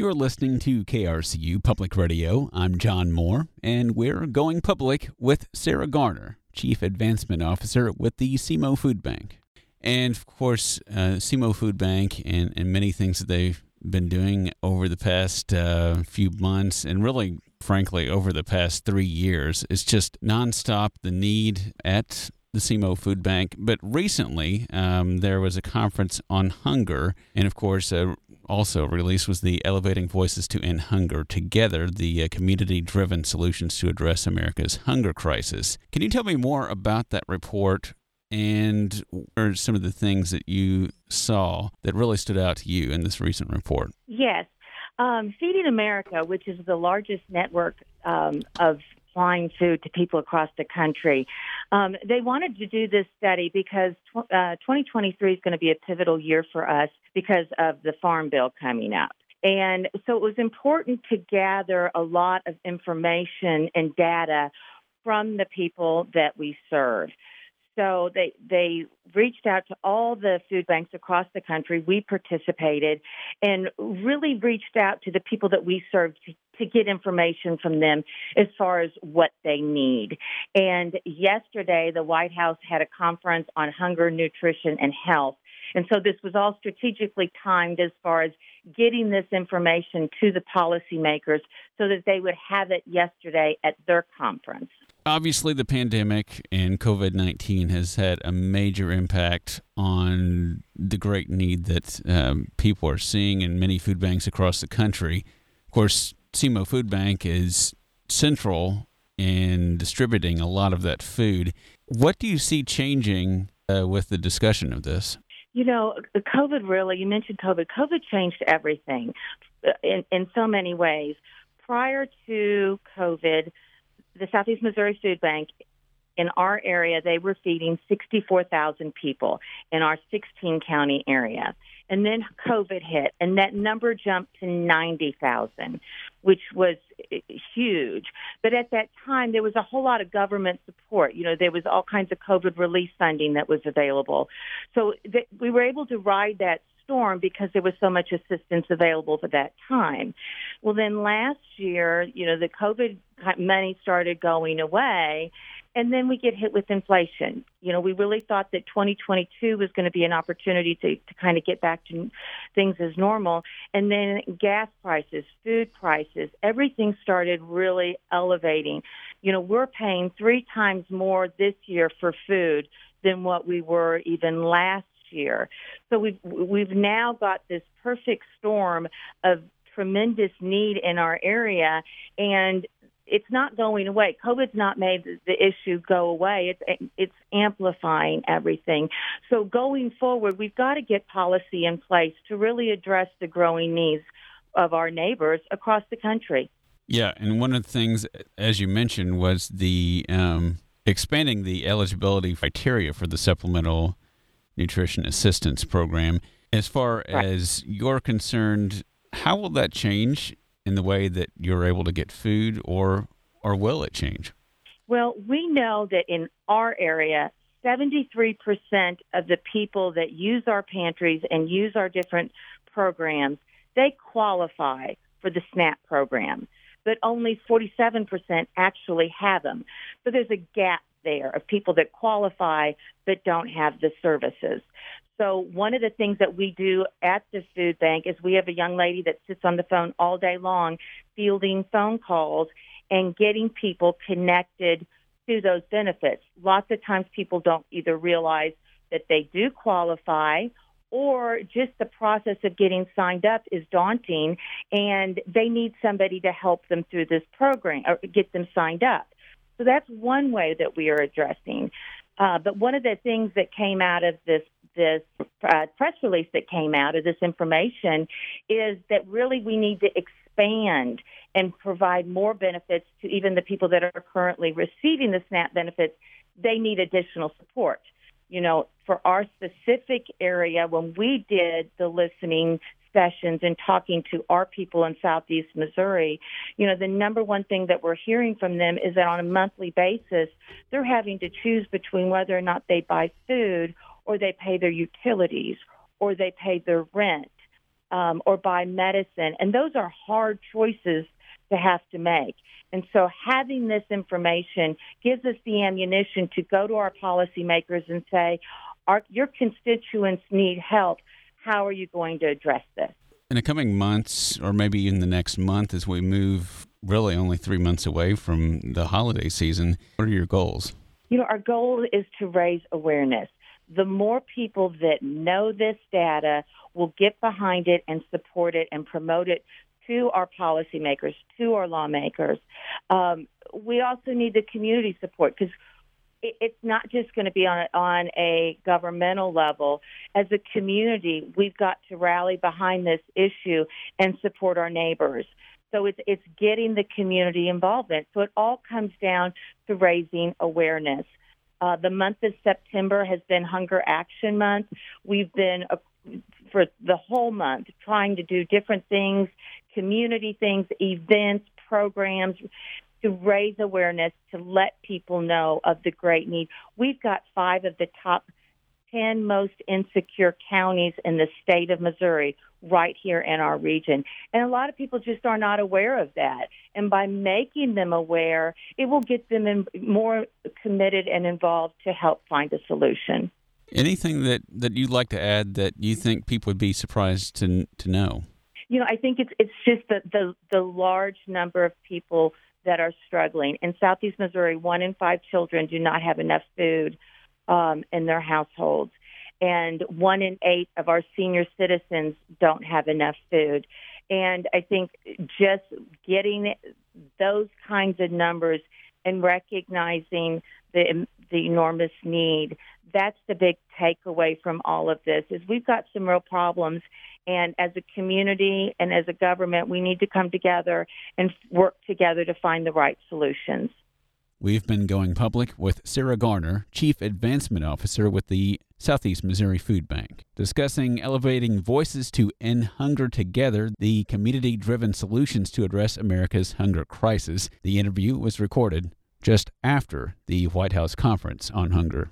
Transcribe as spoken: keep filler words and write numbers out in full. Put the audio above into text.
You're listening to K R C U Public Radio. I'm John Moore, and we're going public with Sarah Garner, Chief Advancement Officer with the SEMO Food Bank. And, of course, uh, SEMO Food Bank and, and many things that they've been doing over the past uh, few months, and really, frankly, over the past three years, is just nonstop the need at the SEMO Food Bank. But recently, um, there was a conference on hunger, and, of course, uh, also released was the Elevating Voices to End Hunger Together, the uh, community-driven solutions to address America's hunger crisis. Can you tell me more about that report and what are some of the things that you saw that really stood out to you in this recent report? Yes. Um, Feeding America, which is the largest network um, of supplying food to people across the country. Um, they wanted to do this study because uh, twenty twenty-three is going to be a pivotal year for us because of the Farm Bill coming up. And so it was important to gather a lot of information and data from the people that we serve. So they, they reached out to all the food banks across the country. We participated and really reached out to the people that we served to, to get information from them as far as what they need. And yesterday, the White House had a conference on hunger, nutrition, and health. And so this was all strategically timed as far as getting this information to the policymakers so that they would have it yesterday at their conference. Obviously, the pandemic and covid nineteen has had a major impact on the great need that um, people are seeing in many food banks across the country. Of course, SEMO Food Bank is central in distributing a lot of that food. What do you see changing uh, with the discussion of this? You know, COVID really, you mentioned COVID. COVID changed everything in, in so many ways. Prior to COVID, the Southeast Missouri Food Bank, in our area, they were feeding sixty-four thousand people in our sixteen-county area. And then COVID hit, and that number jumped to ninety thousand, which was huge. But at that time, there was a whole lot of government support. You know, there was all kinds of COVID relief funding that was available. So th- we were able to ride that storm because there was so much assistance available for that time. Well, then last year, you know, the COVID money started going away, and then we get hit with inflation. You know, we really thought that twenty twenty-two was going to be an opportunity to, to kind of get back to things as normal. And then gas prices, food prices, everything started really elevating. You know, we're paying three times more this year for food than what we were even last year. So we've, we've now got this perfect storm of tremendous need in our area, and it's not going away. COVID's not made the issue go away. It's it's amplifying everything. So going forward, we've got to get policy in place to really address the growing needs of our neighbors across the country. Yeah, and one of the things, as you mentioned, was the um, expanding the eligibility criteria for the Supplemental Nutrition Assistance Program. As far right. as you're concerned, how will that change in the way that you're able to get food, or or will it change? Well, we know that in our area, seventy-three percent of the people that use our pantries and use our different programs, they qualify for the SNAP program, but only forty-seven percent actually have them. So there's a gap there of people that qualify but don't have the services. So one of the things that we do at the food bank is we have a young lady that sits on the phone all day long fielding phone calls and getting people connected to those benefits. Lots of times people don't either realize that they do qualify, or just the process of getting signed up is daunting, and they need somebody to help them through this program or get them signed up. So that's one way that we are addressing. Uh, but one of the things that came out of this this uh, press release that came out of this information is that really we need to expand and provide more benefits to even the people that are currently receiving the SNAP benefits. They need additional support. You know, for our specific area, when we did the listening sessions and talking to our people in Southeast Missouri, you know, the number one thing that we're hearing from them is that on a monthly basis, they're having to choose between whether or not they buy food, or they pay their utilities, or they pay their rent, um, or buy medicine. And those are hard choices to have to make. And so having this information gives us the ammunition to go to our policymakers and say, our, your constituents need help. How are you going to address this? In the coming months, or maybe in the next month, as we move really only three months away from the holiday season, what are your goals? You know, our goal is to raise awareness. The more people that know this data will get behind it and support it and promote it to our policymakers, to our lawmakers. Um, we also need the community support, because it, it's not just going to be on a, on a governmental level. As a community, we've got to rally behind this issue and support our neighbors. So it's it's getting the community involvement. So it all comes down to raising awareness. Uh, the month of September has been Hunger Action Month. We've been, uh, for the whole month, trying to do different things, community things, events, programs, to raise awareness, to let people know of the great need. We've got five of the top ten most insecure counties in the state of Missouri right here in our region. And a lot of people just are not aware of that. And by making them aware, it will get them in, more committed and involved to help find a solution. Anything that, that you'd like to add that you think people would be surprised to to know? You know, I think it's it's just the, the, the large number of people that are struggling. In Southeast Missouri, one in five children do not have enough food Um, in their households. And one in eight of our senior citizens don't have enough food. And I think just getting those kinds of numbers and recognizing the, the enormous need, that's the big takeaway from all of this, is we've got some real problems. And as a community and as a government, we need to come together and work together to find the right solutions. We've been going public with Sarah Garner, Chief Advancement Officer with the Southeast Missouri Food Bank, discussing elevating voices to end hunger together, the community-driven solutions to address America's hunger crisis. The interview was recorded just after the White House conference on hunger.